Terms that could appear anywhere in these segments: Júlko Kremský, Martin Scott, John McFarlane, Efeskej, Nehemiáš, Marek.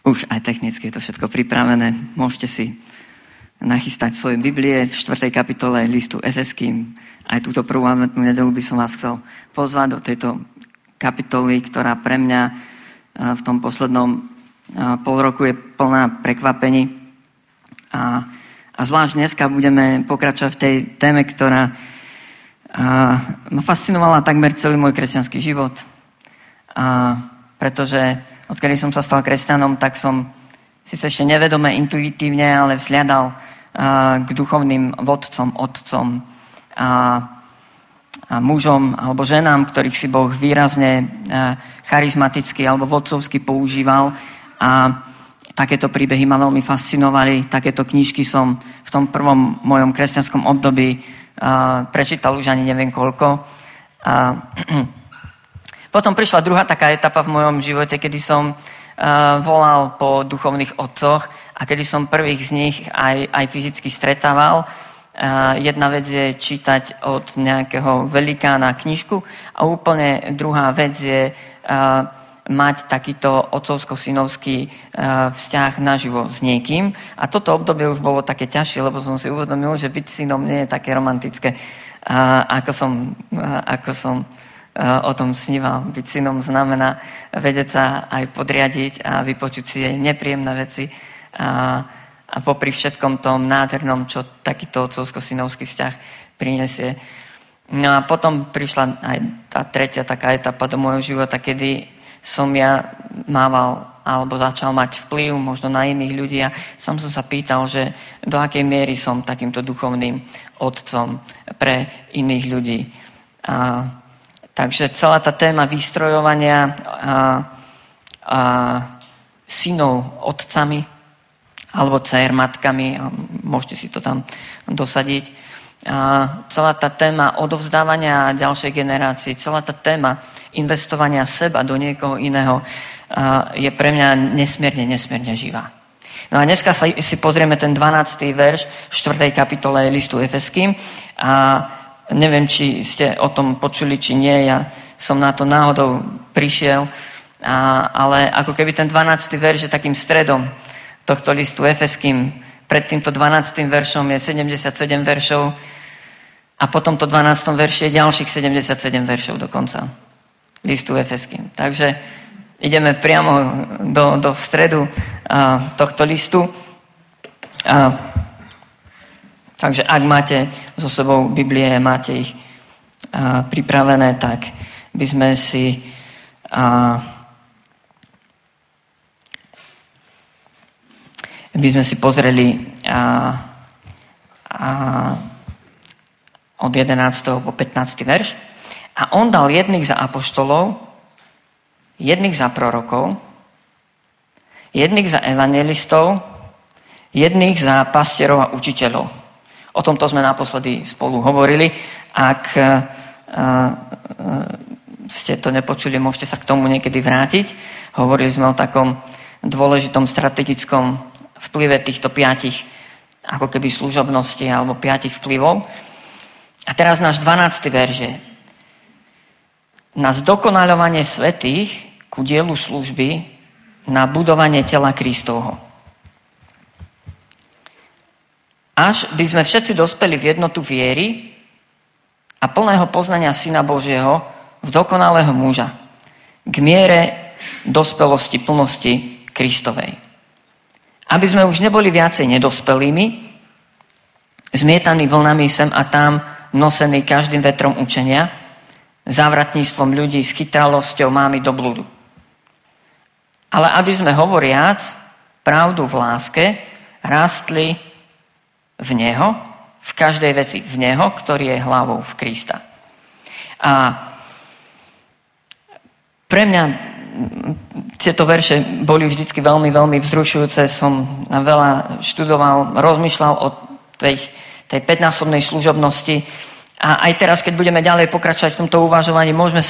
Už aj technicky je to všetko pripravené. Môžete si nachystať svoje Biblie v 4. kapitole listu Efeským. Aj túto prvú adventnú nedeľu by som vás chcel pozvať do tejto kapitoly, ktorá pre mňa v tom poslednom pol roku je plná prekvapení. A zvlášť dneska budeme pokračovať v tej téme, ktorá ma fascinovala takmer celý môj kresťanský život. Pretože odkedy som sa stal kresťanom, tak som síce ešte nevedome, intuitívne, ale vzhľadal k duchovným vodcom, otcom a mužom alebo ženám, ktorých si Boh výrazne charizmaticky alebo vodcovsky používal. A takéto príbehy ma veľmi fascinovali. Takéto knižky som v tom prvom mojom kresťanskom období prečítal už ani neviem koľko. Potom prišla druhá taká etapa v mojom živote, kedy som volal po duchovných otcoch a kedy som prvých z nich aj fyzicky stretával. Jedna vec je čítať od nejakého velikána knižku a úplne druhá vec je mať takýto otcovsko-synovský vzťah naživo s niekým. A toto obdobie už bolo také ťažšie, lebo som si uvedomil, že byť synom nie je také romantické, ako som o tom sníval. Byť synom znamená vedieť sa aj podriadiť a vypočuť si jej nepríjemné veci a popri všetkom tom nádhernom, čo takýto otcovsko-synovský vzťah prinesie. No a potom prišla aj tá tretia taká etapa do môjho života, kedy som ja mával alebo začal mať vplyv možno na iných ľudí a som sa pýtal, že do akej miery som takýmto duchovným otcom pre iných ľudí. Takže celá tá téma výstrojovania synov otcami alebo dcér matkami, môžete si to tam dosadiť, celá tá téma odovzdávania ďalšej generácii, celá tá téma investovania seba do niekoho iného je pre mňa nesmierne živá. No a dneska si pozrieme ten 12. verš v 4. kapitole listu Efeským a neviem, či ste o tom počuli, či nie. Ja som na to náhodou prišiel. Ale ako keby ten 12. verš je takým stredom tohto listu Efeským. Pred týmto 12. veršom je 77 veršov a po tomto 12. verši je ďalších 77 veršov dokonca listu Efeským. Takže ideme priamo do stredu tohto listu. Takže ak máte so sebou Biblie, máte ich pripravené, tak by sme si pozreli od 11. po 15. verš. A on dal jedných za apoštolov, jedných za prorokov, jedných za evanjelistov, jedných za pastierov a učiteľov. O tomto sme naposledy spolu hovorili. Ak ste to nepočuli, môžete sa k tomu niekedy vrátiť. Hovorili sme o takom dôležitom strategickom vplyve týchto 5 ako keby služobnosti alebo 5 vplyvov. A teraz náš 12. verš je: na zdokonaľovanie svätých ku dielu služby, na budovanie tela Kristovho. Až by sme všetci dospeli v jednotu viery a plného poznania Syna Božieho v dokonalého muža, k miere dospelosti, plnosti Kristovej. Aby sme už neboli viacej nedospelými, zmietaní vlnami sem a tam, nosení každým vetrom učenia, závratníctvom ľudí, s chytralosťou mámy do blúdu. Ale aby sme hovoriac pravdu v láske, rástli v Neho, v každej veci v Neho, ktorý je hlavou v Krista. A pre mňa tieto verše boli vždycky veľmi vzrušujúce. Som veľa študoval, rozmýšľal o tej 5-násobnej služobnosti. A aj teraz, keď budeme ďalej pokračovať v tomto uvažovaní, môžeme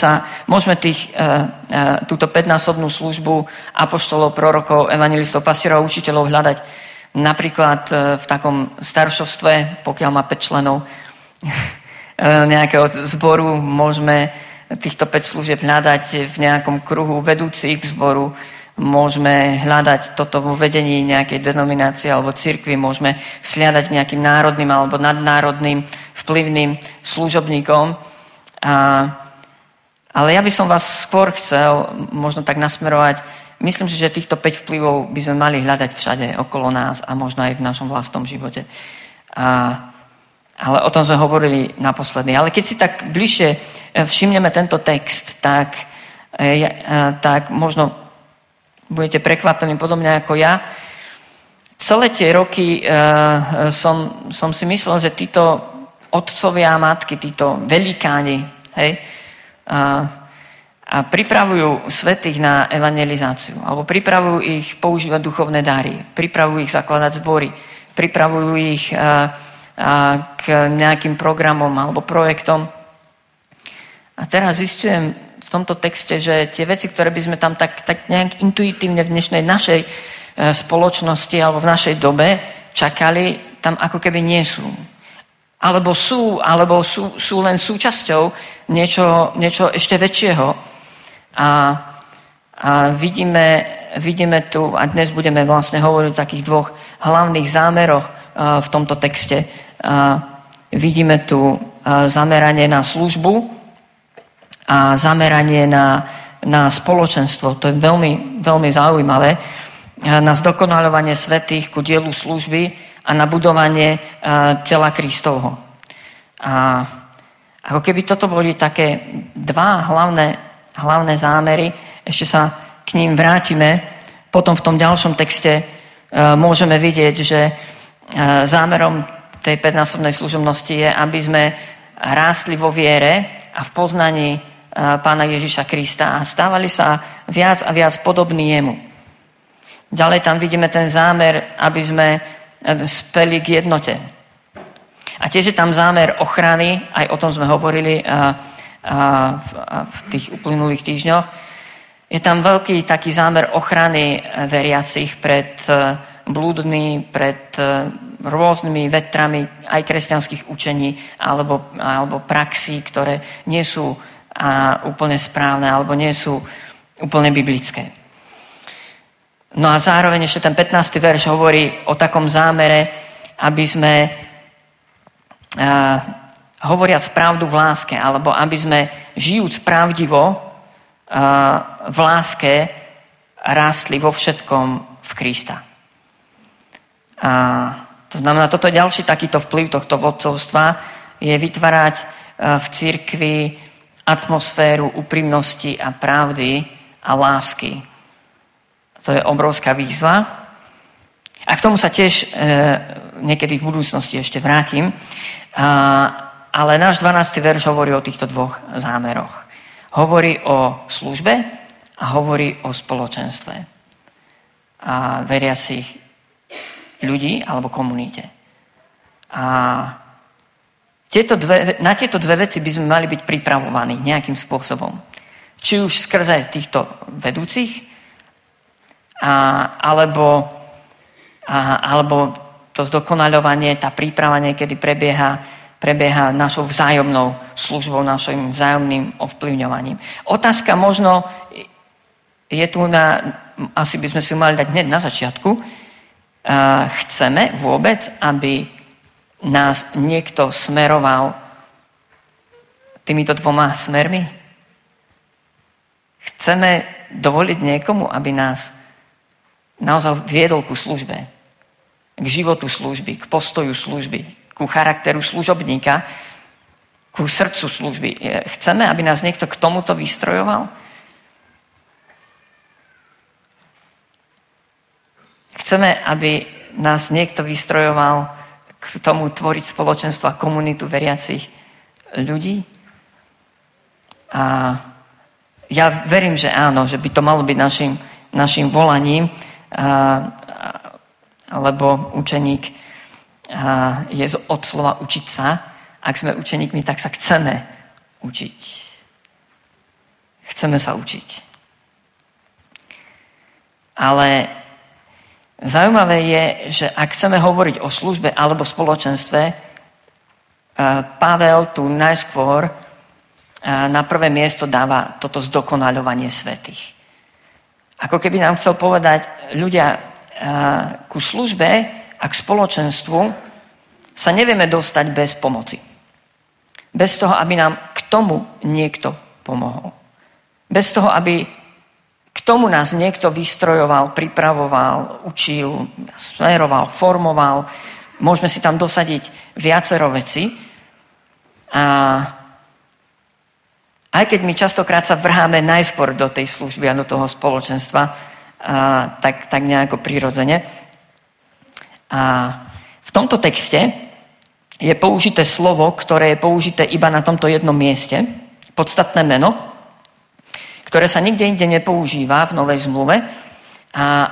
túto 5-násobnú službu apoštolov, prorokov, evanjelistov, pastierov a učiteľov hľadať napríklad v takom staršovstve, pokiaľ má 5 členov nejakého zboru, môžeme týchto 5 služieb hľadať v nejakom kruhu vedúcich zboru, môžeme hľadať toto vo vedení nejakej denominácie alebo cirkvi, môžeme vzhliadať nejakým národným alebo nadnárodným vplyvným služobníkom. Ale ja by som vás skôr chcel možno tak nasmerovať. Myslím si, že týchto 5 vplyvov by sme mali hľadať všade okolo nás a možno aj v našom vlastnom živote. Ale o tom sme hovorili naposledy. Ale keď si tak bližšie všimneme tento text, tak možno budete prekvapení podobne ako ja. Celé tie roky som si myslel, že títo otcovia a matky, títo velikáni, hej, a pripravujú svätých na evangelizáciu. Alebo pripravujú ich používať duchovné dary. Pripravujú ich zakladať zbory. Pripravujú ich k nejakým programom alebo projektom. A teraz zistujem v tomto texte, že tie veci, ktoré by sme tam tak nejak intuitívne v dnešnej našej spoločnosti alebo v našej dobe čakali, tam ako keby nie sú. Alebo sú len súčasťou niečo ešte väčšieho. A vidíme tu, a dnes budeme vlastne hovoriť o takých dvoch hlavných zámeroch v tomto texte. Vidíme tu zameranie na službu a zameranie na spoločenstvo. To je veľmi, veľmi zaujímavé. Na zdokonaľovanie svätých ku dielu služby a na budovanie tela Kristovho. A ako keby toto boli také dva hlavné zámery, ešte sa k ním vrátime. Potom v tom ďalšom texte môžeme vidieť, že zámerom tej 5-násobnej služobnosti je, aby sme rástli vo viere a v poznaní Pána Ježiša Krista a stávali sa viac a viac podobní jemu. Ďalej tam vidíme ten zámer, aby sme speli k jednote. A tiež je tam zámer ochrany, aj o tom sme hovorili v tých uplynulých týždňoch. Je tam veľký taký zámer ochrany veriacich pred blúdmi, pred rôznymi vetrami aj kresťanských učení alebo praxí, ktoré nie sú úplne správne alebo nie sú úplne biblické. No a zároveň ešte ten 15. verš hovorí o takom zámere, aby sme hovoriac pravdu v láske, alebo aby sme žijúc pravdivo v láske rástli vo všetkom v Krista. A to znamená, toto je ďalší takýto vplyv tohto vodcovstva, je vytvárať v cirkvi atmosféru úprimnosti a pravdy a lásky. To je obrovská výzva. A k tomu sa tiež niekedy v budúcnosti ešte vrátim. Ale náš 12. verš hovorí o týchto dvoch zámeroch. Hovorí o službe a hovorí o spoločenstve. A veriacich ľudí alebo komunite. A na tieto dve veci by sme mali byť pripravovaní nejakým spôsobom. Či už skrze týchto vedúcich, alebo to zdokonaľovanie, tá príprava niekedy prebieha našou vzájomnou službou, našim vzájomným ovplyvňovaním. Otázka možno je tu asi by sme si mali dať hneď na začiatku, chceme vôbec, aby nás niekto smeroval týmito dvoma smermi? Chceme dovoliť niekomu, aby nás naozaj viedol ku službe, k životu služby, k postoju služby, ku charakteru služobníka, ku srdcu služby. Chceme, aby nás niekto k tomuto vystrojoval? Chceme, aby nás niekto vystrojoval k tomu tvoriť spoločenstvo a komunitu veriacich ľudí? A ja verím, že áno, že by to malo byť našim volaním, lebo učeník je od slova učiť sa. Ak sme učeníkmi, tak sa chceme učiť. Chceme sa učiť. Ale zaujímavé je, že ak chceme hovoriť o službe alebo spoločenstve, Pavel tu najskôr na prvé miesto dáva toto zdokonaľovanie svätých. Ako keby nám chcel povedať, ľudia, ku službe a k spoločenstvu sa nevieme dostať bez pomoci. Bez toho, aby nám k tomu niekto pomohol. Bez toho, aby k tomu nás niekto vystrojoval, pripravoval, učil, smeroval, formoval. Môžeme si tam dosadiť viacero veci. A aj keď my častokrát sa vrháme najskôr do tej služby a do toho spoločenstva, tak nejako prirodzene. A v tomto texte je použité slovo, ktoré je použité iba na tomto jednom mieste, podstatné meno, ktoré sa nikde inde nepoužíva v Novej zmluve,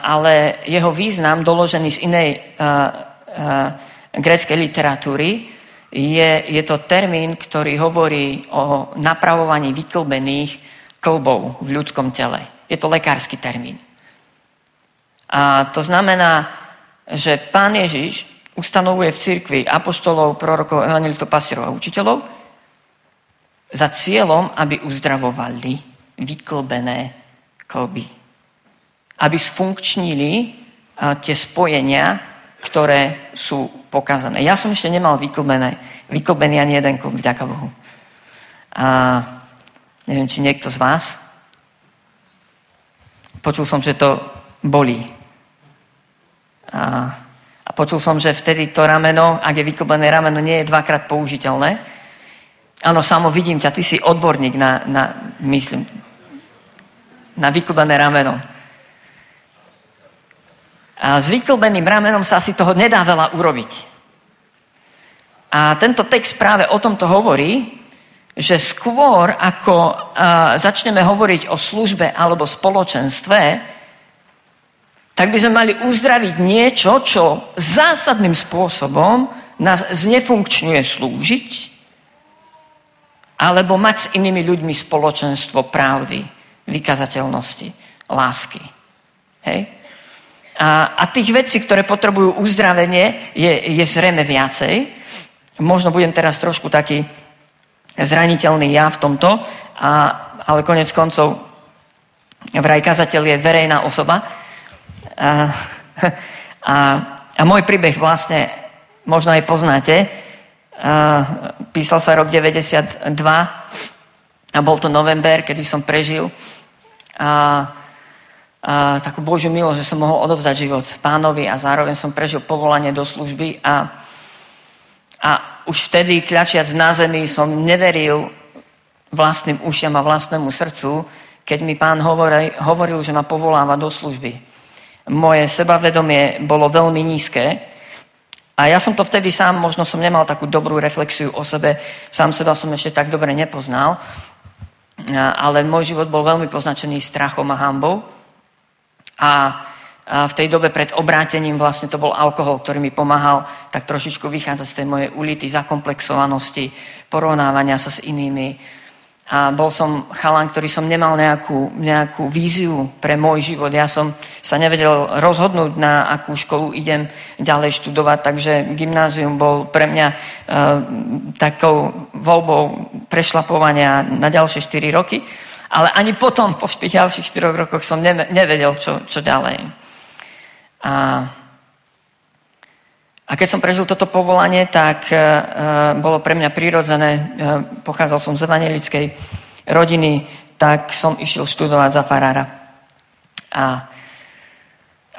ale jeho význam doložený z inej gréckej literatúry je to termín, ktorý hovorí o napravovaní vyklbených klbov v ľudskom tele. Je to lekársky termín. A to znamená, že Pán Ježiš ustanovuje v cirkvi apoštolov, prorokov, evangelistov, pastierov a učiteľov za cieľom, aby uzdravovali vyklbené klby. Aby sfunkčnili tie spojenia, ktoré sú pokazané. Ja som ešte nemal vyklbený ani jeden klb, vďaka Bohu. A neviem, či niekto z vás. Počul som, že to bolí. A počul som, že vtedy to rameno, ak je vyklbené rameno, nie je dvakrát použiteľné. Áno, Samo, vidím ťa, ty si odborník na vyklbené rameno. A s vyklbeným ramenom sa asi toho nedá veľa urobiť. A tento text práve o tomto hovorí, že skôr ako začneme hovoriť o službe alebo spoločenstve, tak by sme mali uzdraviť niečo, čo zásadným spôsobom nás znefunkčňuje slúžiť, alebo mať s inými ľuďmi spoločenstvo pravdy, vykazateľnosti, lásky. Hej? A tých vecí, ktoré potrebujú uzdravenie, je zrejme viacej. Možno budem teraz trošku taký zraniteľný ja v tomto, ale konec koncov vraj kazateľ je verejná osoba. A môj príbeh vlastne možno aj poznáte. Písal sa rok 92 a bol to november, kedy som prežil takú Božiu milosť, že som mohol odovzdať život Pánovi a zároveň som prežil povolanie do služby a už vtedy, kľačiac na zemi, som neveril vlastným ušiam a vlastnému srdcu, keď mi Pán hovoril, že ma povoláva do služby. Moje sebavedomie bolo veľmi nízke a ja som to vtedy sám, možno som nemal takú dobrú reflexiu o sebe, sám seba som ešte tak dobre nepoznal, ale môj život bol veľmi poznačený strachom a hanbou a v tej dobe pred obrátením vlastne to bol alkohol, ktorý mi pomáhal tak trošičku vychádzať z tej mojej ulity, zakomplexovanosti, porovnávania sa s inými. A bol som chalán, ktorý som nemal nejakú víziu pre môj život. Ja som sa nevedel rozhodnúť, na akú školu idem ďalej študovať, takže gymnázium bol pre mňa takou voľbou prešlapovania na ďalšie 4 roky, ale ani potom, po ďalších 4 rokoch som nevedel, čo ďalej. A keď som prežil toto povolanie, tak bolo pre mňa prirodzené, pochádzal som z evanjelickej rodiny, tak som išiel študovať za farára. A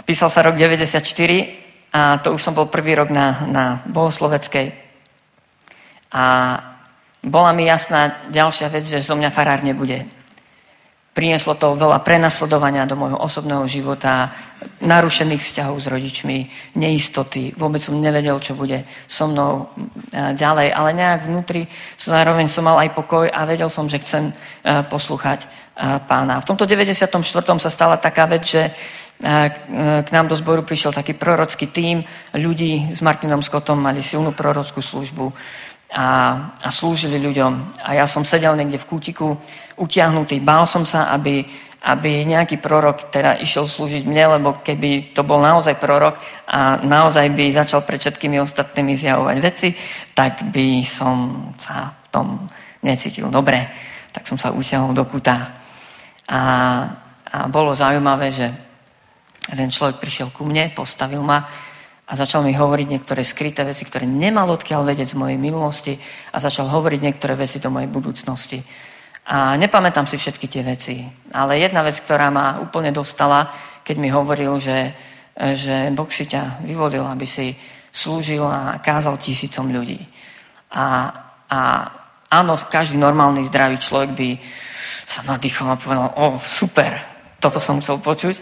písal sa rok 94 a to už som bol prvý rok na bohosloveckej. A bola mi jasná ďalšia vec, že zo mňa farár nebude. Prinieslo to veľa prenasledovania do môjho osobného života, narušených vzťahov s rodičmi, neistoty. Vôbec som nevedel, čo bude so mnou ďalej. Ale nejak vnútri zároveň som mal aj pokoj a vedel som, že chcem poslúchať Pána. V tomto 94. sa stala taká vec, že k nám do zboru prišiel taký prorocký tím ľudí s Martinom Scottom, mali silnú prorockú službu. A slúžili ľuďom. A ja som sedel niekde v kútiku, utiahnutý. Bál som sa, aby nejaký prorok teda išiel slúžiť mne, lebo keby to bol naozaj prorok a naozaj by začal pred všetkými ostatnými zjavovať veci, tak by som sa v tom necítil dobre. Tak som sa utiahol do kúta. A A bolo zaujímavé, že ten človek prišiel ku mne, postavil ma a začal mi hovoriť niektoré skryté veci, ktoré nemal odkiaľ vedieť z mojej minulosti a začal hovoriť niektoré veci do mojej budúcnosti. A nepamätám si všetky tie veci, ale jedna vec, ktorá ma úplne dostala, keď mi hovoril, že Boh si ťa vyvolil, aby si slúžil a kázal tisícom ľudí. A áno, každý normálny, zdravý človek by sa nadýchol a povedal, super, toto som chcel počuť.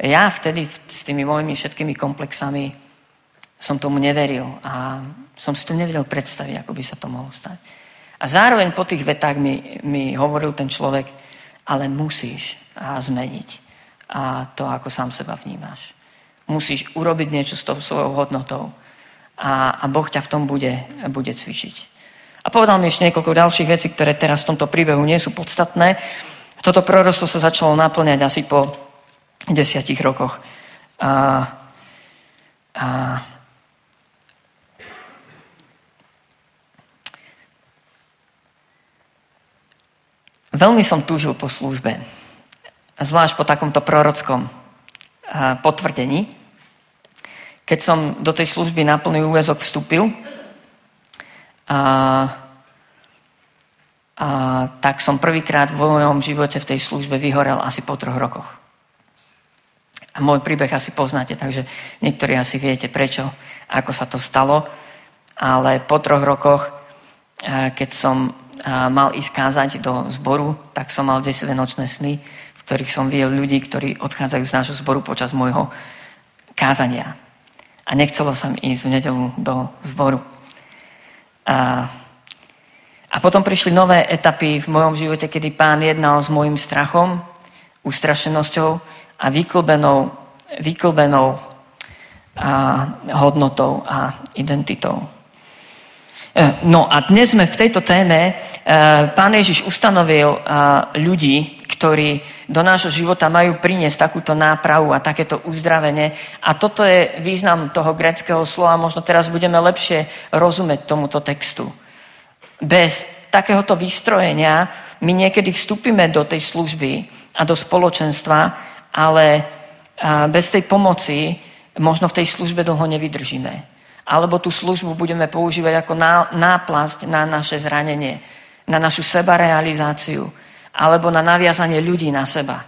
Ja vtedy s tými mojimi všetkými komplexami som tomu neveril a som si to nevedel predstaviť, ako by sa to mohlo stať. A zároveň po tých vetách mi hovoril ten človek, ale musíš zmeniť a to, ako sám seba vnímaš. Musíš urobiť niečo s tou svojou hodnotou a Boh ťa v tom bude cvičiť. A povedal mi ešte niekoľko ďalších vecí, ktoré teraz v tomto príbehu nie sú podstatné. Toto proroctvo sa začalo naplňať asi po 10 rokoch. Veľmi som túžil po službe, zvlášť po takomto prorockom potvrdení. Keď som do tej služby na plný úväzok vstúpil, tak som prvýkrát vo mojom živote v tej službe vyhorel asi po 3 rokoch. A môj príbeh asi poznáte, takže niektorí asi viete prečo, ako sa to stalo. Ale po 3 rokoch, keď som mal ísť kázať do zboru, tak som mal 10-nočné sny, v ktorých som videl ľudí, ktorí odchádzajú z nášho zboru počas môjho kázania. A nechcelo sa mi ísť v nedeľu do zboru. A potom prišli nové etapy v mojom živote, kedy Pán jednal s môjim strachom, ustrašenosťou a vyklbenou hodnotou a identitou. No a dnes sme v tejto téme, Pán Ježiš ustanovil ľudí, ktorí do nášho života majú priniesť takúto nápravu a takéto uzdravenie. A toto je význam toho gréckého slova. Možno teraz budeme lepšie rozumieť tomuto textu. Bez takéhoto vystrojenia my niekedy vstúpime do tej služby a do spoločenstva, ale bez tej pomoci možno v tej službe dlho nevydržíme. Alebo tú službu budeme používať ako náplasť na naše zranenie, na našu sebarealizáciu, alebo na naviazanie ľudí na seba.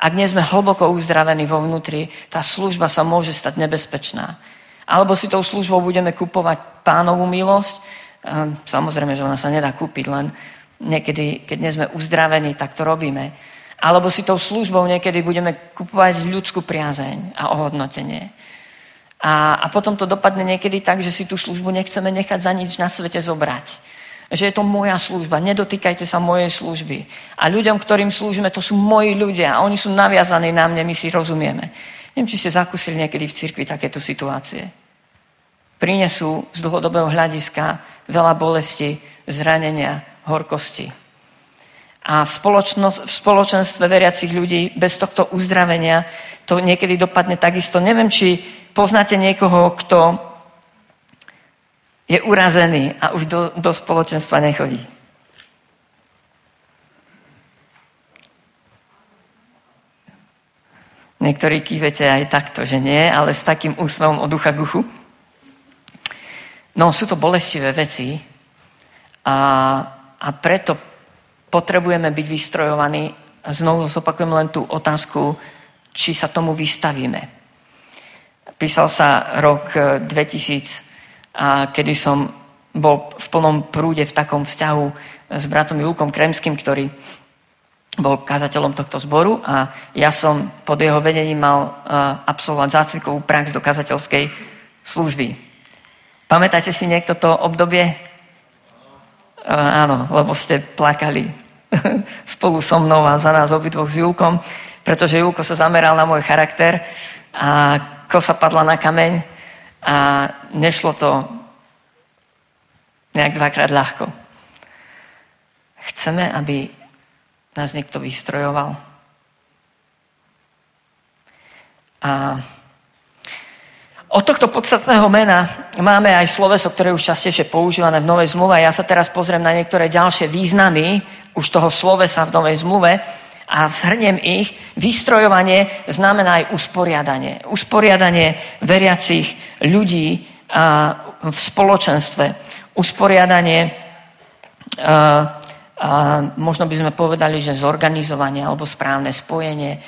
Ak nie sme hlboko uzdravení vo vnútri, tá služba sa môže stať nebezpečná. Alebo si tou službou budeme kupovať Pánovu milosť. Samozrejme, že ona sa nedá kúpiť, len niekedy, keď nie sme uzdravení, tak to robíme. Alebo si tou službou niekedy budeme kupovať ľudskú priazeň a ohodnotenie. A potom to dopadne niekedy tak, že si tú službu nechceme nechať za nič na svete zobrať. Že je to moja služba, nedotýkajte sa mojej služby. A ľuďom, ktorým slúžime, to sú moji ľudia a oni sú naviazaní na mne, my si rozumieme. Neviem, či ste zakúsili niekedy v cirkvi takéto situácie. Prinesú z dlhodobého hľadiska veľa bolesti, zranenia, horkosti. A v spoločenstve veriacich ľudí bez tohto uzdravenia to niekedy dopadne takisto. Neviem, či poznáte niekoho, kto je urazený a už do spoločenstva nechodí. Niektorí kývete aj takto, že nie, ale s takým úsmevom od ucha k uchu. No, sú to bolestivé veci a preto potrebujeme byť vystrojovaní. Znovu zopakujem len tú otázku, či sa tomu vystavíme. Písal sa rok 2000, kedy som bol v plnom prúde v takom vzťahu s bratom Júlkom Kremským, ktorý bol kazateľom tohto zboru a ja som pod jeho vedením mal absolvovať zácvikovú prax do kazateľskej služby. Pamätáte si niekto to obdobie? Áno, lebo ste plakali spolu so mnou a za nás obidvoch s Júlkom, pretože Júlko sa zameral na môj charakter a kosa padla na kameň a nešlo to nejak 2-krát ľahko. Chceme, aby nás niekto vystrojoval. A od tohto podstatného mena máme aj sloveso, ktoré je už častejšie používané v Novej zmluve. Ja sa teraz pozriem na niektoré ďalšie významy už toho slovesa v Novej zmluve a zhrniem ich, vystrojovanie znamená aj usporiadanie. Usporiadanie veriacich ľudí v spoločenstve. Usporiadanie, možno by sme povedali, že zorganizovanie alebo správne spojenie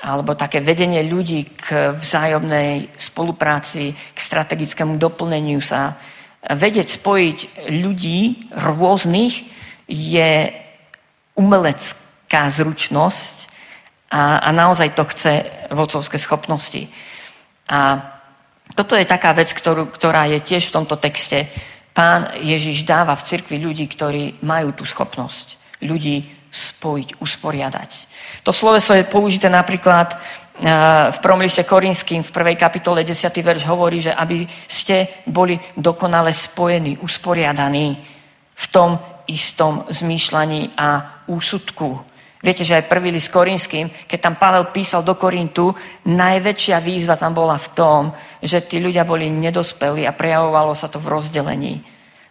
alebo také vedenie ľudí k vzájomnej spolupráci, k strategickému doplneniu sa. Vedieť spojiť ľudí rôznych je umelecká zručnosť a naozaj to chce vodcovské schopnosti. A toto je taká vec, ktorá je tiež v tomto texte. Pán Ježiš dáva v cirkvi ľudí, ktorí majú tú schopnosť ľudí spojiť, usporiadať. To sloveso je použité napríklad v prvom liste Korinským v 1. kapitole 10. verš hovorí, že aby ste boli dokonale spojení, usporiadaní v tom istom zmýšľaní a úsudku. Viete, že aj prvý list Korinským, keď tam Pavel písal do Korintu, najväčšia výzva tam bola v tom, že tí ľudia boli nedospelí a prejavovalo sa to v rozdelení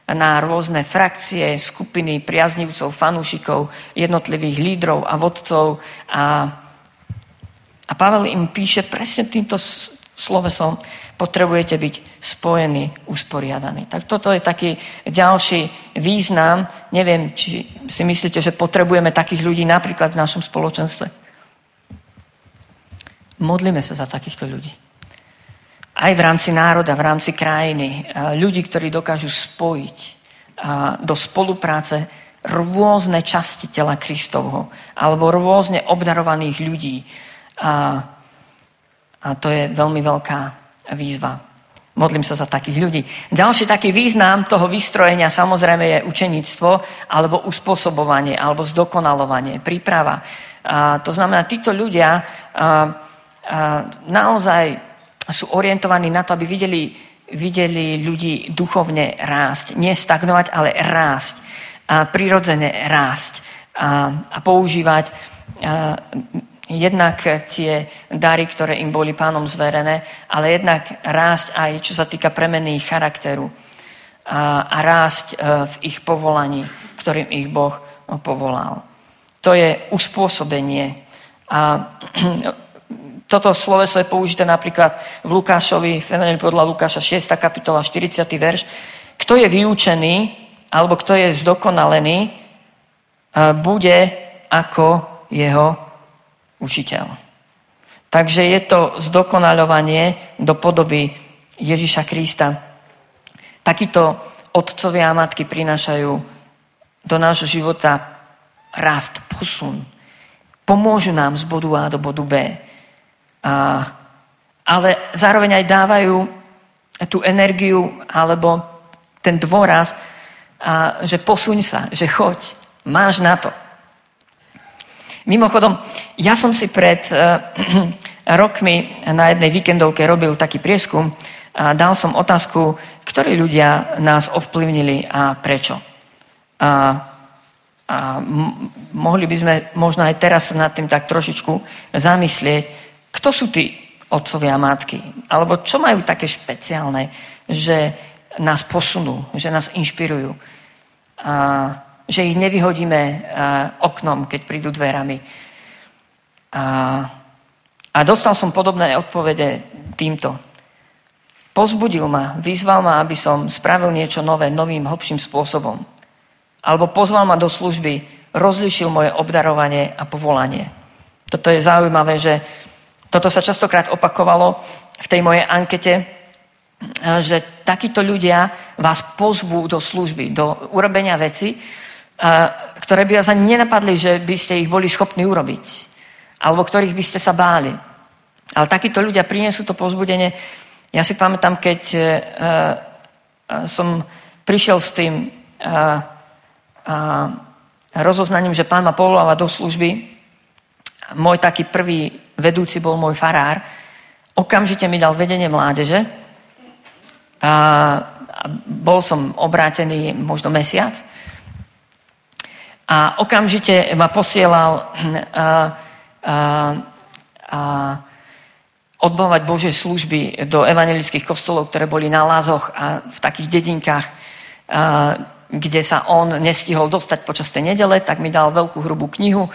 na rôzne frakcie, skupiny, priaznivcov, fanúšikov, jednotlivých lídrov a vodcov. A Pavel im píše presne týmto slovesom, potrebujete byť spojení, usporiadaní. Tak toto je taký ďalší význam. Neviem, či si myslíte, že potrebujeme takých ľudí napríklad v našom spoločenstve. Modlíme sa za takýchto ľudí. Aj v rámci národa, v rámci krajiny. Ľudí, ktorí dokážu spojiť do spolupráce rôzne časti tela Kristovho alebo rôzne obdarovaných ľudí. A to je veľmi veľká výzva. Modlím sa za takých ľudí. Ďalší taký význam toho vystrojenia samozrejme je učeníctvo alebo uspôsobovanie, alebo zdokonalovanie, príprava. To znamená, títo ľudia naozaj sú orientovaní na to, aby videli ľudí duchovne rásť. Nie stagnovať, ale rásť. Prirodzene rásť. A používať jednak tie dary, ktoré im boli Pánom zverené, ale jednak rásť aj čo sa týka premeny ich charakteru a rásť v ich povolaní, ktorým ich Boh povolal. To je uspôsobenie. A toto sloveso je použité napríklad v Lukášovi, v Evangelii podľa Lukáša 6. kapitola 40. verš. Kto je vyučený, alebo kto je zdokonalený, bude ako jeho učiteľ. Takže je to zdokonaľovanie do podoby Ježiša Krista. Takíto otcovia a matky prinášajú do nášho života rast, posun. Pomôžu nám z bodu A do bodu B. Ale zároveň aj dávajú tú energiu alebo ten dôraz, že posuň sa, že choď, máš na to. Mimochodom, ja som si pred rokmi na jednej víkendovke robil taký prieskum a dal som otázku, ktorí ľudia nás ovplyvnili a prečo. Mohli by sme možno aj teraz nad tým tak trošičku zamyslieť, kto sú tí otcovia a matky, alebo čo majú také špeciálne, že nás posunú, že nás inšpirujú. Že ich nevyhodíme oknom, keď prídu dverami. A dostal som podobné odpovede týmto. Pozbudil ma, vyzval ma, aby som spravil niečo nové, novým, hlbším spôsobom. Alebo pozval ma do služby, rozlíšil moje obdarovanie a povolanie. Toto je zaujímavé, že toto sa častokrát opakovalo v tej mojej ankete, že takíto ľudia vás pozvú do služby, do urobenia veci, ktoré by vás ani nenapadli, že by ste ich boli schopní urobiť. Alebo ktorých by ste sa báli. Ale takíto ľudia prinesú to povzbudenie. Ja si pamätám, keď som prišiel s tým rozoznaním, že Pán ma povoláva do služby. Môj taký prvý vedúci bol môj farár. Okamžite mi dal vedenie mládeže. Bol som obrátený možno mesiac. A okamžite ma posielal odbávať Božej služby do evangelických kostolov, ktoré boli na Lázoch a v takých dedinkách. kde sa on nestihol dostať počas tej nedele, tak mi dal veľkú hrubú knihu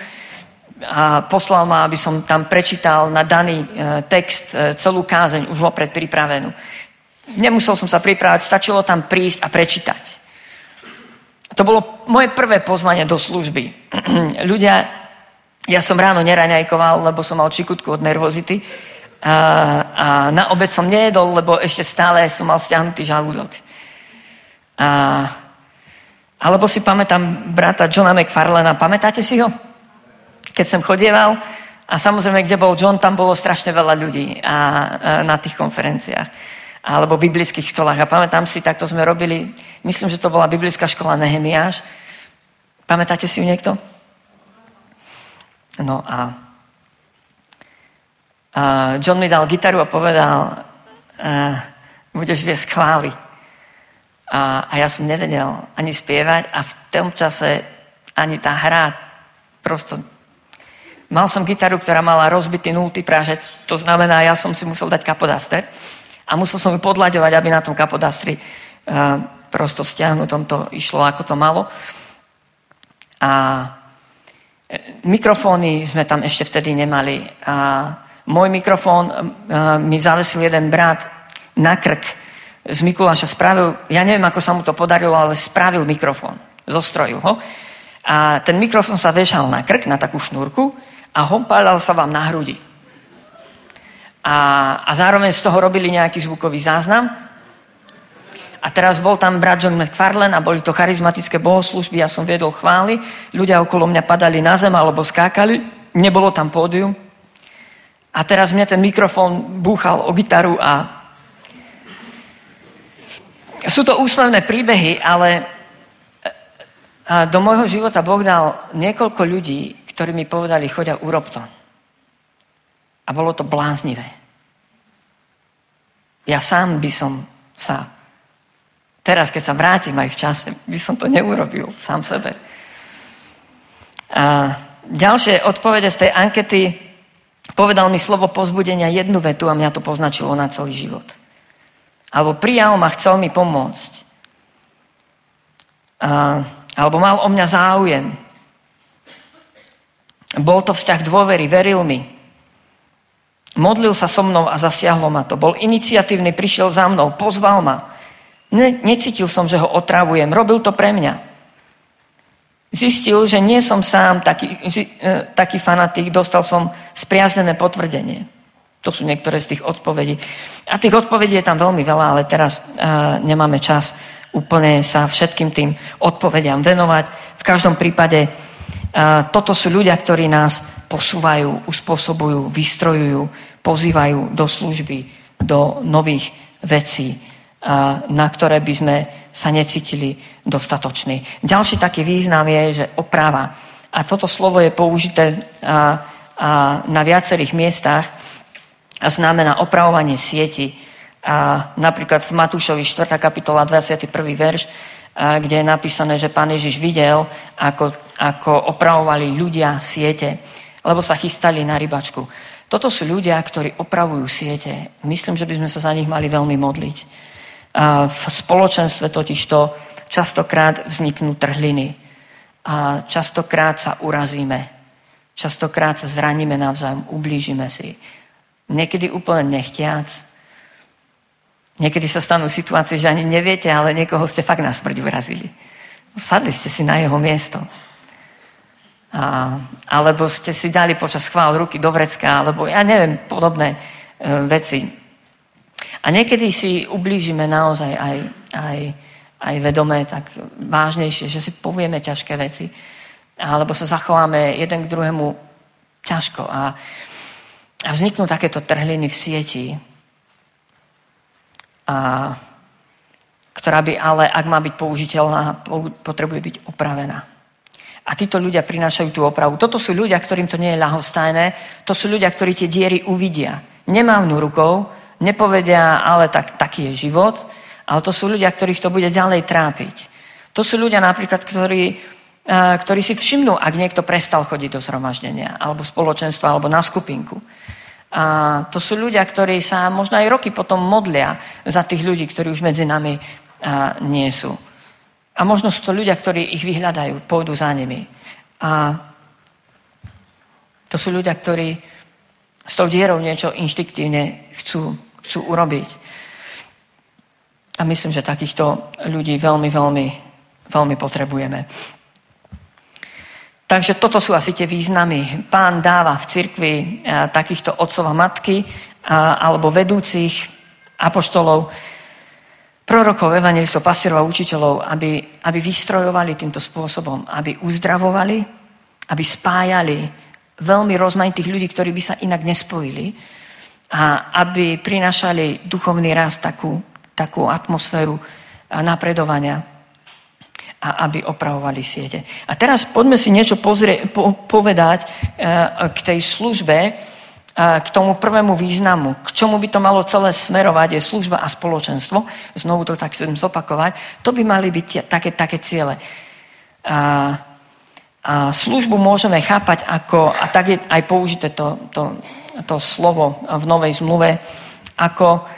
a poslal ma, aby som tam prečítal na daný text celú kázeň, už vopred pripravenú. Nemusel som sa pripravať, stačilo tam prísť a prečítať. To bolo moje prvé pozvanie do služby. Ľudia, ja som ráno neraňajkoval, lebo som mal čikutku od nervozity a na obed som nejedol, lebo ešte stále som mal stiahnutý žalúdok. Alebo si pamätám brata Johna McFarlana. Pamätáte si ho? Keď som chodieval. A samozrejme, kde bol John, tam bolo strašne veľa ľudí a na tých konferenciách. Alebo biblických školách. A pamätám si, takto sme robili, myslím, že to bola biblická škola Nehemiáš. Pamätáte si ju niekto? No a John mi dal gitaru a povedal, budeš viesť chvály. A ja som nevedel ani spievať a v tom čase ani tá hra prosto... Mal som gitaru, ktorá mala rozbitý nultý prážec, to znamená, ja som si musel dať kapodaster a musel som ju podľaďovať, aby na tom kapodastri prosto stiahnutom to išlo, ako to malo. A mikrofóny sme tam ešte vtedy nemali. A môj mikrofón mi zavesil jeden brat na krk z Mikuláša spravil, ja neviem, ako sa mu to podarilo, ale spravil mikrofón. Zostrojil ho. A ten mikrofón sa vešal na krk, na takú šnúrku a hompálal sa vám na hrudi. A zároveň z toho robili nejaký zvukový záznam. A teraz bol tam brat John McFarlane a boli to charizmatické bohoslúžby. Ja som viedol chvály. Ľudia okolo mňa padali na zem alebo skákali. Nebolo tam pódium. A teraz mne ten mikrofón búchal o gitaru a sú to úsmevné príbehy, ale do môjho života Boh dal niekoľko ľudí, ktorí mi povedali, choď a urob to. A bolo to bláznivé. Ja sám by som sa, teraz keď sa vrátim aj v čase, by som to neurobil sám sebe. A ďalšie odpovede z tej ankety, povedal mi slovo povzbudenia jednu vetu a mňa to poznačilo na celý život. Alebo prijal ma, chcel mi pomôcť. Alebo mal o mňa záujem. Bol to vzťah dôvery, veril mi. Modlil sa so mnou a zasiahlo ma to. Bol iniciatívny, prišiel za mnou, pozval ma. Necítil som, že ho otravujem. Robil to pre mňa. Zistil, že nie som sám taký fanatik. Dostal som spriaznené potvrdenie. To sú niektoré z tých odpovedí. A tých odpovedí je tam veľmi veľa, ale teraz nemáme čas úplne sa všetkým tým odpovediam venovať. V každom prípade toto sú ľudia, ktorí nás posúvajú, uspôsobujú, vystrojujú, pozývajú do služby, do nových vecí, na ktoré by sme sa necítili dostatoční. Ďalší taký význam je, že opráva. A toto slovo je použité na viacerých miestach, a znamená opravovanie sieti. A napríklad v Matúšovi 4. kapitola 21. verš, kde je napísané, že Pán Ježiš videl, ako opravovali ľudia siete, lebo sa chystali na rybačku. Toto sú ľudia, ktorí opravujú siete. Myslím, že by sme sa za nich mali veľmi modliť. A v spoločenstve totižto častokrát vzniknú trhliny. A častokrát sa urazíme. Častokrát sa zraníme navzájom, ublížime si. Niekedy úplne nechtiac. Niekedy sa stanú situácie, že ani neviete, ale niekoho ste fakt na smrť urazili. Sadli ste si na jeho miesto. Alebo ste si dali počas chvál ruky do vrecka, alebo ja neviem, podobné veci. A niekedy si ublížime naozaj aj vedomé, tak vážnejšie, že si povieme ťažké veci. Alebo sa zachováme jeden k druhému ťažko. A vzniknú takéto trhliny v sieti, ktorá by ale, ak má byť použiteľná, potrebuje byť opravená. A títo ľudia prinášajú tú opravu. Toto sú ľudia, ktorým to nie je ľahostajné. To sú ľudia, ktorí tie diery uvidia. Nemávnu rukou, nepovedia, ale tak, taký je život. Ale to sú ľudia, ktorých to bude ďalej trápiť. To sú ľudia napríklad, ktorí si všimnú, ak niekto prestal chodiť do zhromaždenia, alebo spoločenstva, alebo na skupinku. A to sú ľudia, ktorí sa možno aj roky potom modlia za tých ľudí, ktorí už medzi nami nie sú. A možno sú to ľudia, ktorí ich vyhľadajú, pôjdu za nimi. A to sú ľudia, ktorí s tou dierou niečo inštinktívne chcú urobiť. A myslím, že takýchto ľudí veľmi, veľmi, veľmi potrebujeme. Takže toto sú asi tie významy. Pán dáva v cirkvi takýchto otcov a matky alebo vedúcich apoštolov, prorokov, evanjelistov, pastierov a učiteľov, aby vystrojovali týmto spôsobom, aby uzdravovali, aby spájali veľmi rozmanitých ľudí, ktorí by sa inak nespojili a aby prinášali duchovný rast, takú atmosféru napredovania a aby opravovali siete. A teraz poďme si niečo povedať k tej službe, k tomu prvému významu, k čomu by to malo celé smerovať, je služba a spoločenstvo. Znovu to tak chcem zopakovať. To by mali byť také ciele. A službu môžeme chápať ako, a tak je aj použité to slovo v Novej zmluve, ako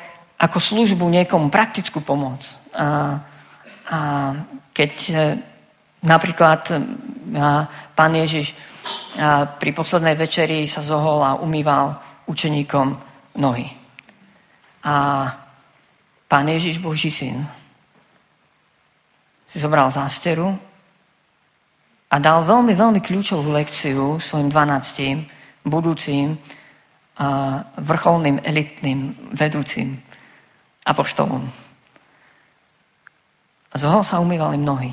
službu niekomu, praktickú pomoc. A keď napríklad Pán Ježiš pri poslednej večeri sa zohol a umýval učeníkom nohy. A Pán Ježiš, Boží syn, si zobral zásteru a dal veľmi, veľmi kľúčovú lekciu svojim 12 budúcim vrcholným, elitným, vedúcim apoštolom. A zohol sa umýval im nohy.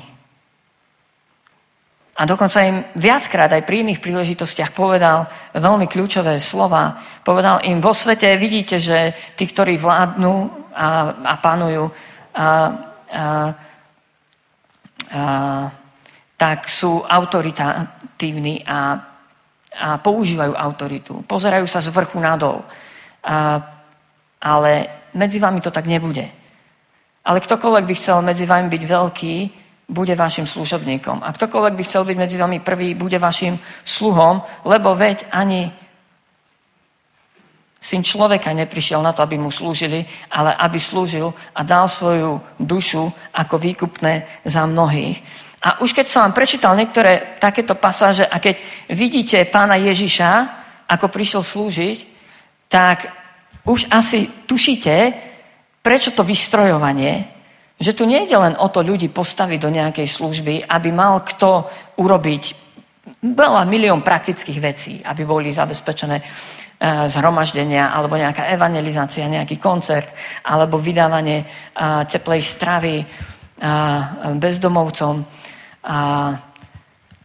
A dokonca im viackrát aj pri iných príležitostiach povedal veľmi kľúčové slova. Povedal im, vo svete vidíte, že tí, ktorí vládnu a panujú, tak sú autoritatívni a používajú autoritu. Pozerajú sa z vrchu nadol. Ale medzi vami to tak nebude. Ale ktokoľvek by chcel medzi vami byť veľký, bude vašim služobníkom. A ktokoľvek by chcel byť medzi vami prvý, bude vašim sluhom, lebo veď ani syn človeka neprišiel na to, aby mu slúžili, ale aby slúžil a dal svoju dušu ako výkupné za mnohých. A už keď som vám prečítal niektoré takéto pasáže a keď vidíte Pána Ježiša, ako prišiel slúžiť, tak už asi tušíte, prečo to vystrojovanie. Že tu nie je len o to ľudí postaviť do nejakej služby, aby mal kto urobiť milión praktických vecí, aby boli zabezpečené zhromaždenia, alebo nejaká evangelizácia, nejaký koncert, alebo vydávanie teplej stravy bezdomovcom.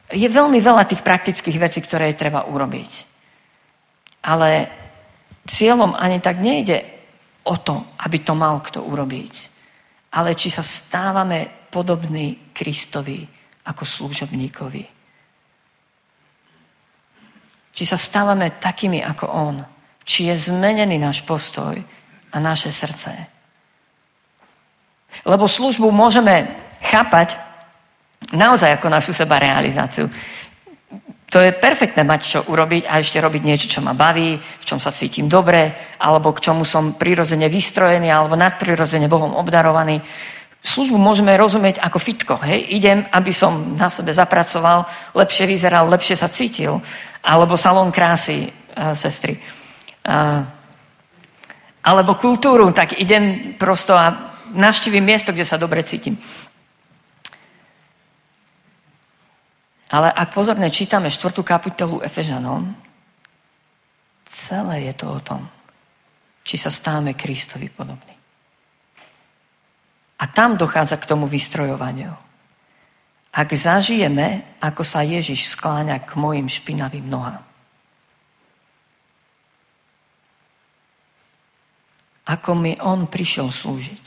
Je veľmi veľa tých praktických vecí, ktoré treba urobiť. Ale cieľom ani tak nejde o to, aby to mal kto urobiť. Ale či sa stávame podobní Kristovi ako služobníkovi. Či sa stávame takými ako on. Či je zmenený náš postoj a naše srdce. Lebo službu môžeme chápať naozaj ako našu sebarealizáciu. To je perfektné mať čo urobiť a ešte robiť niečo, čo ma baví, v čom sa cítim dobre, alebo k čomu som prirodzene vystrojený, alebo nadprirodzene Bohom obdarovaný. Službu môžeme rozumieť ako fitko. Hej? Idem, aby som na sebe zapracoval, lepšie vyzeral, lepšie sa cítil. Alebo salón krásy, sestry. Alebo kultúru, tak idem prosto a navštívim miesto, kde sa dobre cítim. Ale ak pozorne čítame 4. kapitolu Efežanom, celé je to o tom, či sa stávame Kristovi podobní. A tam dochádza k tomu vystrojovaniu. Ak zažijeme, ako sa Ježiš skláňa k mojim špinavým nohám. Ako mi on prišiel slúžiť.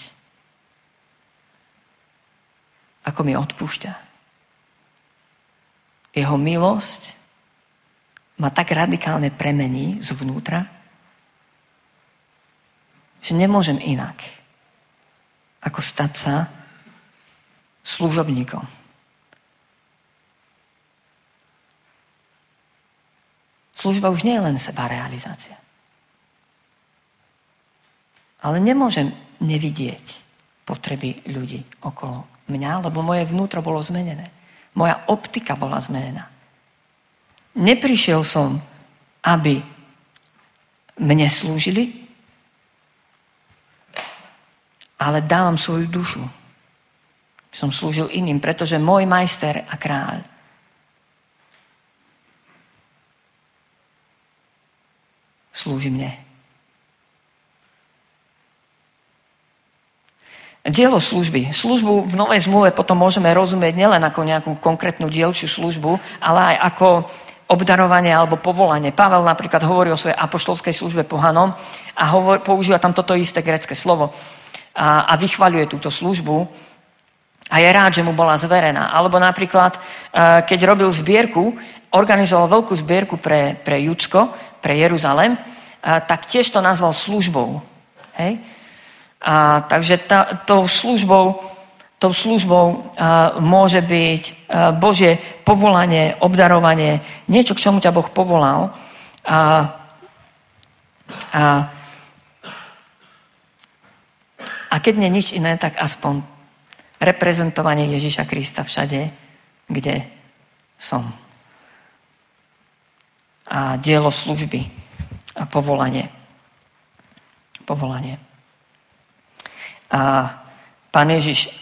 Ako mi odpúšťa. Jeho milosť ma tak radikálne premení zvnútra, že nemôžem inak, ako stať sa služobníkom. Služba už nie je len sebarealizácia. Ale nemôžem nevidieť potreby ľudí okolo mňa, lebo moje vnútro bolo zmenené. Moja optika bola zmenená. Neprišiel som, aby mne slúžili, ale dávam svoju dušu. Som slúžil iným, pretože môj majster a kráľ slúži mne. Dielo služby. Službu v Novej zmluve potom môžeme rozumieť nielen ako nejakú konkrétnu dielčiu službu, ale aj ako obdarovanie alebo povolanie. Pavel napríklad hovorí o svojej apoštolskej službe pohanom a používa tam toto isté grécke slovo a vychvaľuje túto službu a je rád, že mu bola zverená. Alebo napríklad, keď robil zbierku, organizoval veľkú zbierku pre Judsko, pre Jeruzalém, tak tiež to nazval službou. Hej? Takže tou službou môže byť Božie povolanie, obdarovanie, niečo, k čomu ťa Boh povolal. A keď nie nič iné, tak aspoň reprezentovanie Ježiša Krista všade, kde som. A dielo služby a povolanie. A Pán Ježiš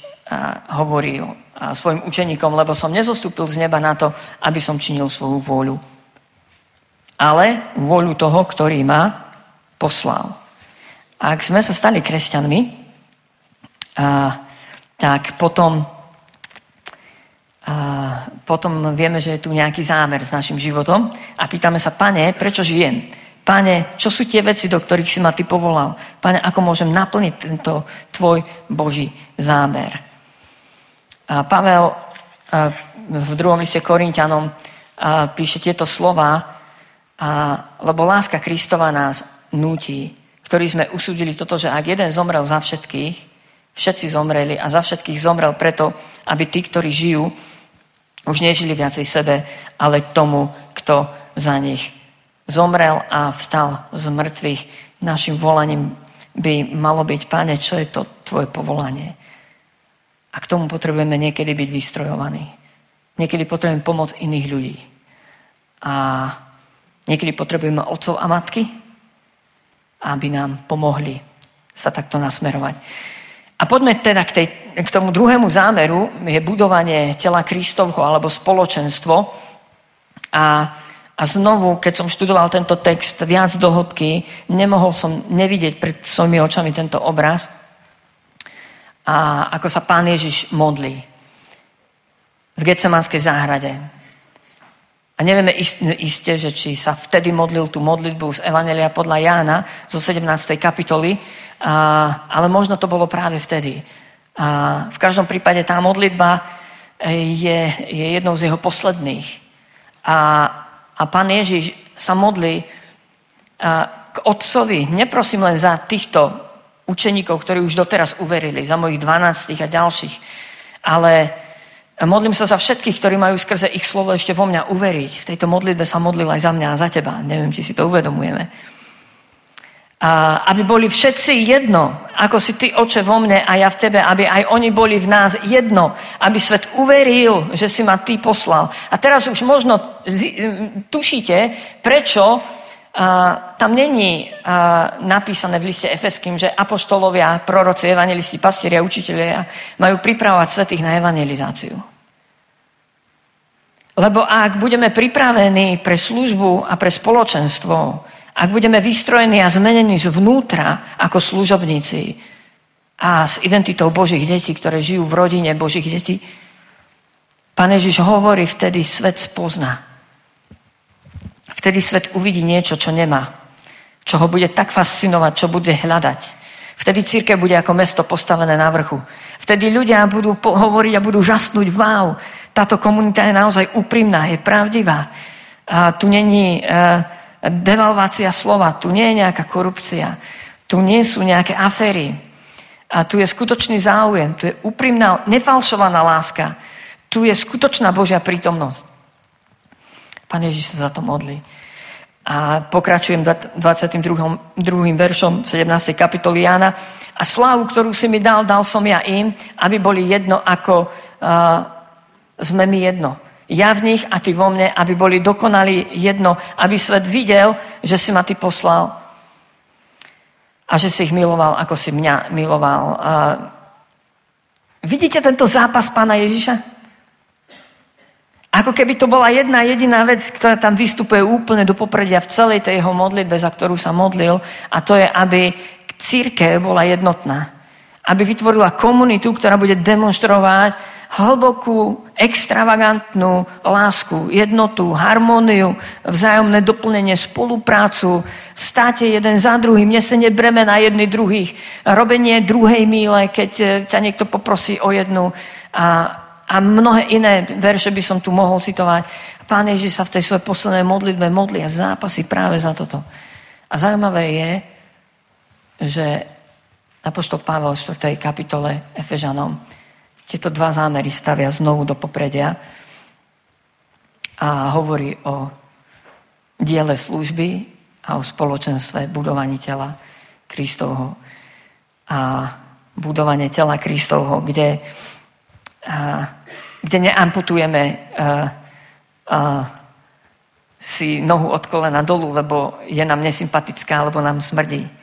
hovoril svojim učeníkom, lebo som nezostúpil z neba na to, aby som činil svoju vôľu, ale vôľu toho, ktorý ma poslal. Ak sme sa stali kresťanmi, tak potom vieme, že je tu nejaký zámer s našim životom a pýtame sa, Pane, prečo žijem? Pane, čo sú tie veci, do ktorých si ma Ty povolal? Pane, ako môžem naplniť tento Tvoj Boží zámer? A Pavel v 2. liste Korinťanom píše tieto slová, lebo láska Kristova nás núti, ktorý sme usúdili toto, že ak jeden zomrel za všetkých, všetci zomreli a za všetkých zomrel preto, aby tí, ktorí žijú, už nežili viacej sebe, ale tomu, kto za nich zomrel a vstal z mŕtvych. Našim volaním by malo byť, Pane, čo je to Tvoje povolanie? A k tomu potrebujeme niekedy byť vystrojovaní. Niekedy potrebujeme pomoc iných ľudí. A niekedy potrebujeme otcov a matky, aby nám pomohli sa takto nasmerovať. A poďme teda k tomu druhému zámeru, je budovanie tela Kristovho alebo spoločenstvo. A znovu, keď som študoval tento text viac do hĺbky, nemohol som nevidieť pred svojimi očami tento obraz, a ako sa Pán Ježiš modlí v Getsemanskej záhrade. A nevieme iste, že či sa vtedy modlil tú modlitbu z Evanjelia podľa Jána zo 17. kapitoly, ale možno to bolo práve vtedy. V každom prípade tá modlitba je jednou z jeho posledných. A Pán Ježiš sa modlí k Otcovi. Neprosím len za týchto učeníkov, ktorí už doteraz uverili, za mojich 12 a ďalších, ale modlím sa za všetkých, ktorí majú skrze ich slovo ešte vo mňa uveriť. V tejto modlitbe sa modlil aj za mňa a za teba. Neviem, či si to uvedomujeme. Aby boli všetci jedno, ako si Ty, Oče, vo mne a ja v Tebe, aby aj oni boli v nás jedno, aby svet uveril, že si ma Ty poslal. A teraz už možno tušíte, prečo tam není napísané v liste Efeským, že apoštolovia, proroci, evanjelisti, pastieri a učitelia majú pripravovať svetých na evanjelizáciu. Lebo ak budeme pripravení pre službu a pre spoločenstvo, ak budeme vystrojení a zmenení zvnútra ako služobníci a s identitou Božích detí, ktoré žijú v rodine Božích detí, Pán Ježiš hovorí, vtedy svet spozná. Vtedy svet uvidí niečo, čo nemá. Čo ho bude tak fascinovať, čo bude hľadať. Vtedy cirkev bude ako mesto postavené na vrchu. Vtedy ľudia budú hovoriť a budú žasnúť, wow, táto komunita je naozaj úprimná, je pravdivá. A tu není devalvácia slova, tu nie je nejaká korupcia, tu nie sú nejaké aféry, a tu je skutočný záujem, tu je úprimná, nefalšovaná láska, tu je skutočná Božia prítomnosť. Pán Ježiš sa za to modlí. A pokračujem 22. veršom 17. kapitoly Jána. A slávu, ktorú si mi dal, dal som ja im, aby boli jedno, ako sme my jedno. Ja v nich a ty vo mne, aby boli dokonali jedno, aby svet videl, že si ma ty poslal a že si ich miloval, ako si mňa miloval. Vidíte tento zápas Pána Ježiša? Ako keby to bola jedna jediná vec, ktorá tam vystupuje úplne do popredia v celej tej jeho modlitbe, za ktorú sa modlil, a to je, aby cirkev bola jednotná. Aby vytvorila komunitu, ktorá bude demonstrovať hlbokú, extravagantnú lásku, jednotu, harmóniu, vzájomné doplnenie, spoluprácu, státe jeden za druhým, nesenie bremena jedný druhých, robenie druhej míle, keď ťa niekto poprosí o jednu, a mnohé iné verše by som tu mohol citovať. Pán Ježiš sa v tej svojej poslednej modlitbe modlí a zápasí práve za toto. A zaujímavé je, že apoštol Pavel v 4. kapitole Efežanom tieto dva zámery stavia znovu do popredia a hovorí o diele služby a o spoločenstve, budovaní tela Kristovho. A budovanie tela Kristovho, kde neamputujeme si nohu od kolena dolu, lebo je nám nesympatická, alebo nám smrdí.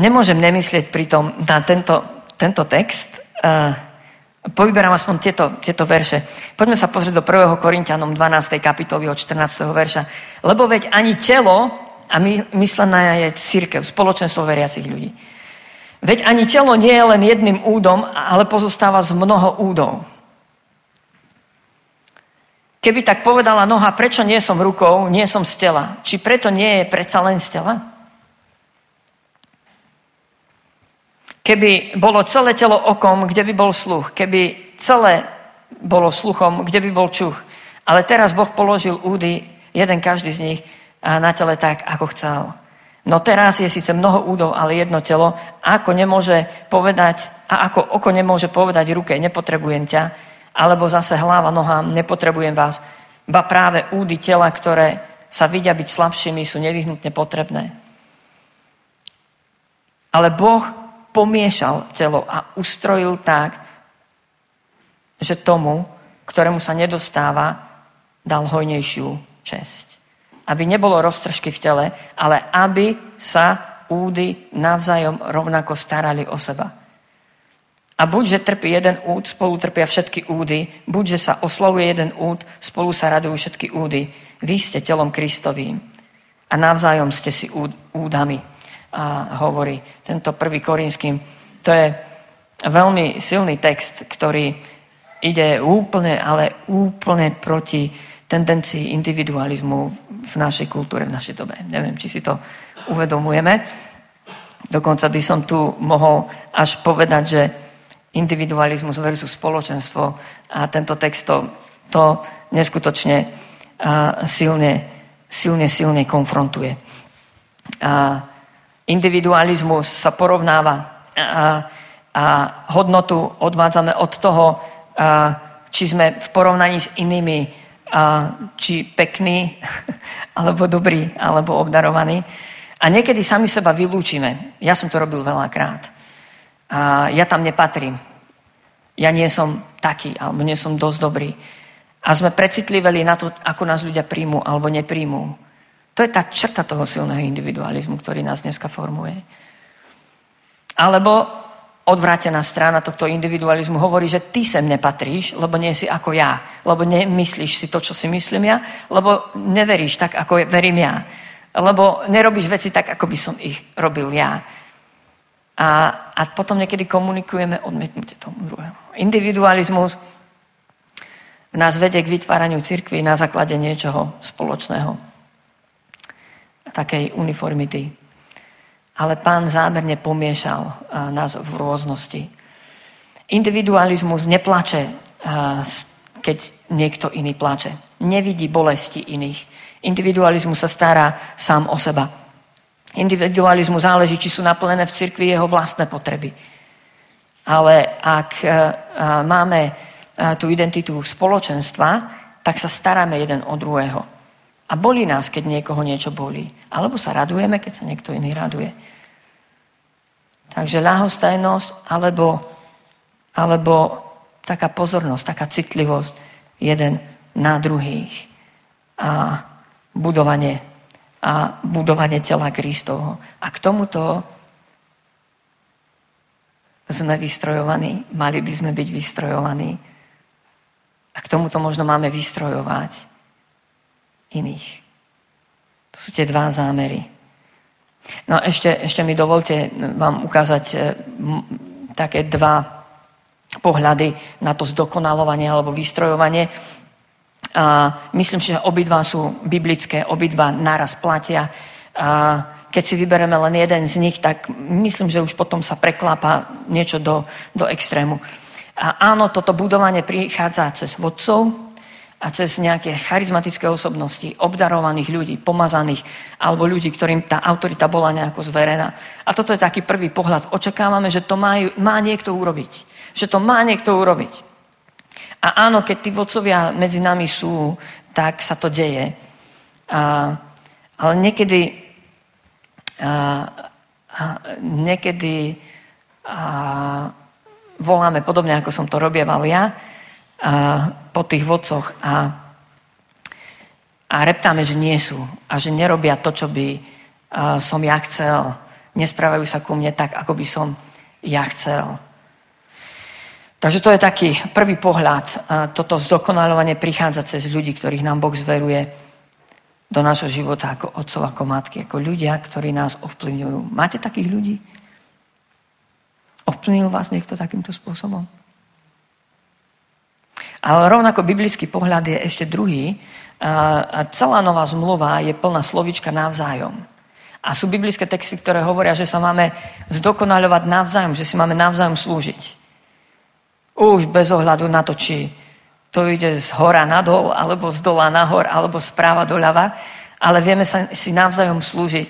Nemôžem nemyslieť pritom na tento text. Povyberám aspoň tieto verše. Poďme sa pozrieť do 1. Korinťanom 12. kapitoly od 14. verša. Lebo veď ani telo... A myslená je cirkev, spoločenstvo veriacich ľudí. Veď ani telo nie je len jedným údom, ale pozostáva z mnoho údov. Keby tak povedala noha, prečo nie som rukou, nie som z tela? Či preto nie je predsa len z tela? Keby bolo celé telo okom, kde by bol sluch? Keby celé bolo sluchom, kde by bol čuch? Ale teraz Boh položil údy, jeden každý z nich, a na tele tak, ako chcel. No teraz je síce mnoho údov, ale jedno telo, ako nemôže povedať, a ako oko nemôže povedať ruke, nepotrebujem ťa, alebo zase hlava nohám, nepotrebujem vás. Ba práve údy tela, ktoré sa vidia byť slabšími, sú nevyhnutne potrebné. Ale Boh pomiešal telo a ustrojil tak, že tomu, ktorému sa nedostáva, dal hojnejšiu česť. Aby nebolo roztržky v tele, ale aby sa údy navzájom rovnako starali o seba. A buďže trpí jeden úd, spolu trpia všetky údy, buďže sa oslavuje jeden úd, spolu sa radujú všetky údy. Vy ste telom Kristovým a navzájom ste si údami, a hovorí tento 1. Korinským. To je veľmi silný text, ktorý ide úplne, ale úplne proti tendencii individualizmu v našej kultúre, v našej dobe. Neviem, či si to uvedomujeme. Dokonca by som tu mohol až povedať, že individualizmus versus spoločenstvo, a tento text to neskutočne silne konfrontuje. Individualizmus sa porovnáva a hodnotu odvádzame od toho, či sme v porovnaní s inými či pekný, alebo dobrý, alebo obdarovaný. A niekedy sami seba vylúčime. Ja som to robil veľakrát. Ja tam nepatrím. Ja nie som taký, alebo nie som dosť dobrý. A sme precitliveli na to, ako nás ľudia príjmú, alebo nepríjmú. To je tá črta toho silného individualizmu, ktorý nás dneska formuje. Alebo odvrátená strana tohto individualizmu hovorí, že ty sem nepatríš, lebo nie si ako ja, lebo nemyslíš si to, čo si myslím ja, lebo neveríš tak, ako verím ja, lebo nerobíš veci tak, ako by som ich robil ja. A potom niekedy komunikujeme odmietnutie tomu druhého. Individualizmus nás vedie k vytváraniu cirkvi na základe niečoho spoločného, takej uniformity. Ale Pán zámerne pomiešal nás v rôznosti. Individualizmus neplače, keď niekto iný plače. Nevidí bolesti iných. Individualizmus sa stará sám o seba. Individualizmu záleží, či sú naplnené v cirkvi jeho vlastné potreby. Ale ak máme tú identitu spoločenstva, tak sa staráme jeden o druhého. A bolí nás, keď niekoho niečo bolí. Alebo sa radujeme, keď sa niekto iný raduje. Takže ľahostajnosť alebo taká pozornosť, taká citlivosť jeden na druhých. A budovanie tela Kristovho. A k tomuto sme vystrojovaní, mali by sme byť vystrojovaní. A k tomuto možno máme vystrojovať iných. To sú tie dva zámery. No a ešte mi dovolte vám ukázať také dva pohľady na to zdokonalovanie alebo vystrojovanie. A myslím, že obidva sú biblické, obidva naraz platia. A keď si vybereme len jeden z nich, tak myslím, že už potom sa preklápa niečo do extrému. A áno, toto budovanie prichádza cez vodcov a cez nejaké charizmatické osobnosti, obdarovaných ľudí, pomazaných, alebo ľudí, ktorým tá autorita bola nejako zverená. A toto je taký prvý pohľad. Očakávame, že to má niekto urobiť. Že to má niekto urobiť. A áno, keď tí vodcovia medzi nami sú, tak sa to deje. Ale niekedy... voláme podobne, ako som to robieval ja, po tých vodcoch a reptáme, že nie sú a že nerobia to, čo by som ja chcel. Nesprávajú sa ku mne tak, ako by som ja chcel. Takže to je taký prvý pohľad. Toto zdokonalovanie prichádza cez ľudí, ktorých nám Boh zveruje do nášho života ako otcov, ako matky, ako ľudia, ktorí nás ovplyvňujú. Máte takých ľudí? Ovplyvňujú vás niekto takýmto spôsobom? Ale rovnako biblický pohľad je ešte druhý. Celá nová zmluva je plná slovíčka navzájom. A sú biblické texty, ktoré hovoria, že sa máme zdokonaľovať navzájom, že si máme navzájom slúžiť. Už bez ohľadu na to, či to ide z hora nadol, alebo z dola nahor, alebo z práva doľava, ale vieme sa si navzájom slúžiť.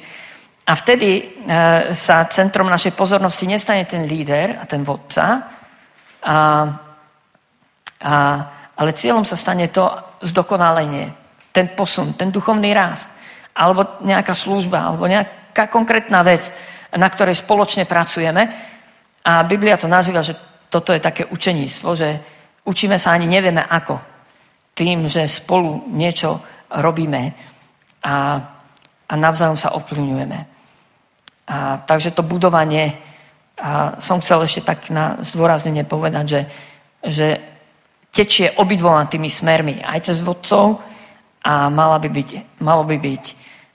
A vtedy sa centrom našej pozornosti nestane ten líder a ten vodca, ale cieľom sa stane to zdokonalenie, ten posun, ten duchovný rast, alebo nejaká služba, alebo nejaká konkrétna vec, na ktorej spoločne pracujeme. A Biblia to nazýva, že toto je také učeníctvo, že učíme sa ani nevieme ako. Tým, že spolu niečo robíme a navzájom sa ovplyvňujeme. Takže to budovanie, som chcel ešte tak na zdôraznenie povedať, že tečie obidvoma tými smermi. Aj cez vodcov a malo by byť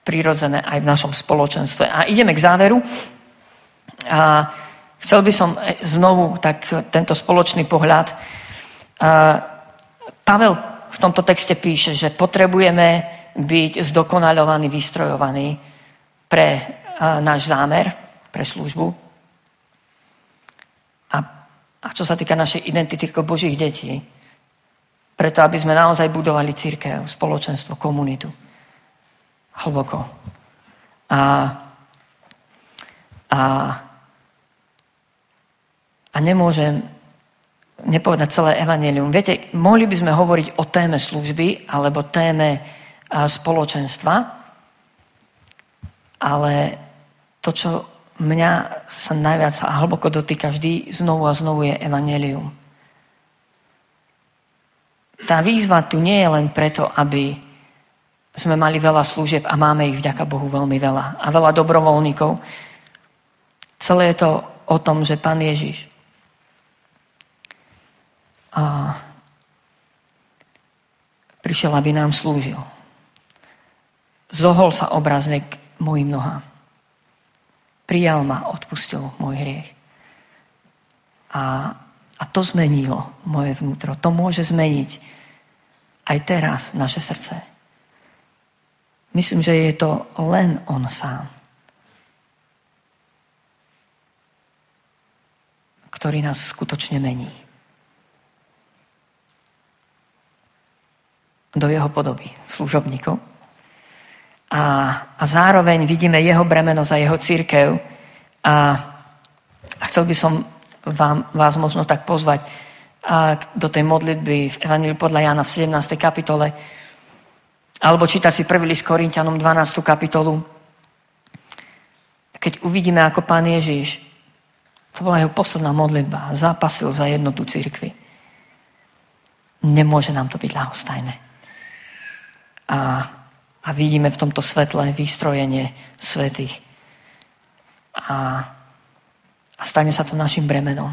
prirodzené aj v našom spoločenstve. A ideme k záveru. Chcel by som znovu tak tento spoločný pohľad. Pavel v tomto texte píše, že potrebujeme byť zdokonaľovaní, vystrojovaní pre náš zámer, pre službu. A čo sa týka našej identity ako Božích detí, preto aby sme naozaj budovali cirkev, spoločenstvo, komunitu. Hlboko. A nemôžem nepovedať celé evanjelium. Viete, mohli by sme hovoriť o téme služby alebo téme spoločenstva, ale to, čo mňa sa najviac a hlboko dotýka vždy znovu a znovu, je evanjelium. Tá výzva tu nie je len preto, aby sme mali veľa služieb a máme ich vďaka Bohu veľmi veľa a veľa dobrovoľníkov. Celé je to o tom, že Pán Ježiš a prišiel, aby nám slúžil. Zohol sa obrazne k mojim nohám. Prijal ma, odpustil môj hriech. A to zmenilo moje vnútro. To môže zmeniť aj teraz naše srdce. Myslím, že je to len on sám, ktorý nás skutočne mení do jeho podoby, služobníkov. A zároveň vidíme jeho bremeno za jeho cirkev. A chcel by som vás možno tak pozvať, a do tej modlitby v Evanjeliu podľa Jána v 17. kapitole. Alebo čítať si prvý list Korinťanom 12. kapitolu. Keď uvidíme, ako Pán Ježiš, to bola jeho posledná modlitba, zápasil za jednotu cirkvi. Nemôže nám to byť ľahostajné. A vidíme v tomto svetle výstrojenie svätých. A stane sa to našim bremenom.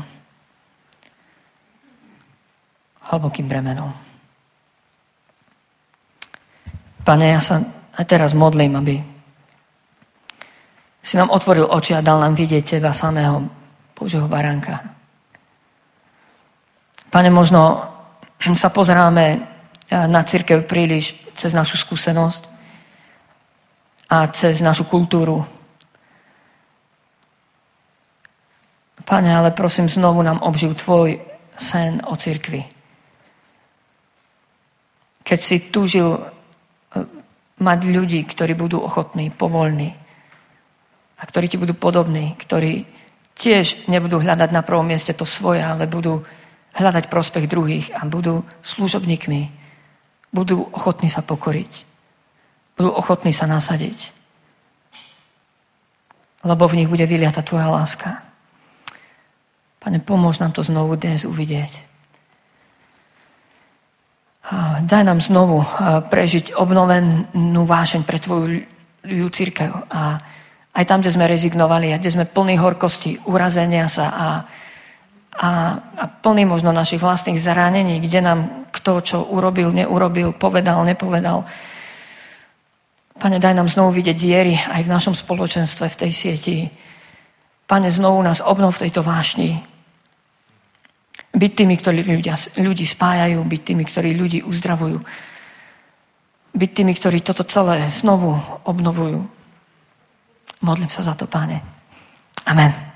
Hlbokým bremenom. Pane, ja sa aj teraz modlím, aby si nám otvoril oči a dal nám vidieť Teba samého, Božieho baránka. Pane, možno sa pozeráme na cirkev príliš cez našu skúsenosť a cez našu kultúru. Pane, ale prosím, znovu nám obživ Tvoj sen o cirkvi. Keď si túžil mať ľudí, ktorí budú ochotní, povolní a ktorí Ti budú podobní, ktorí tiež nebudú hľadať na prvom mieste to svoje, ale budú hľadať prospech druhých a budú služobníkmi, budú ochotní sa pokoriť, budú ochotní sa nasadiť, lebo v nich bude vyliata Tvoja láska. Pane, pomôž nám to znovu dnes uvidieť. Daj nám znovu prežiť obnovenú vášeň pre Tvoju cirkev. A aj tam, kde sme rezignovali, a kde sme plní horkosti, urazenia sa a plní možno našich vlastných zranení, kde nám kto, čo urobil, neurobil, povedal, nepovedal. Pane, daj nám znovu vidieť diery aj v našom spoločenstve, v tej sieti. Pane, znovu nás obnov v tejto vášni. Byť tými, ktorí ľudí spájajú, byť tými, ktorí ľudí uzdravujú. Byť tými, ktorí toto celé znovu obnovujú. Modlím sa za to, Pane. Amen.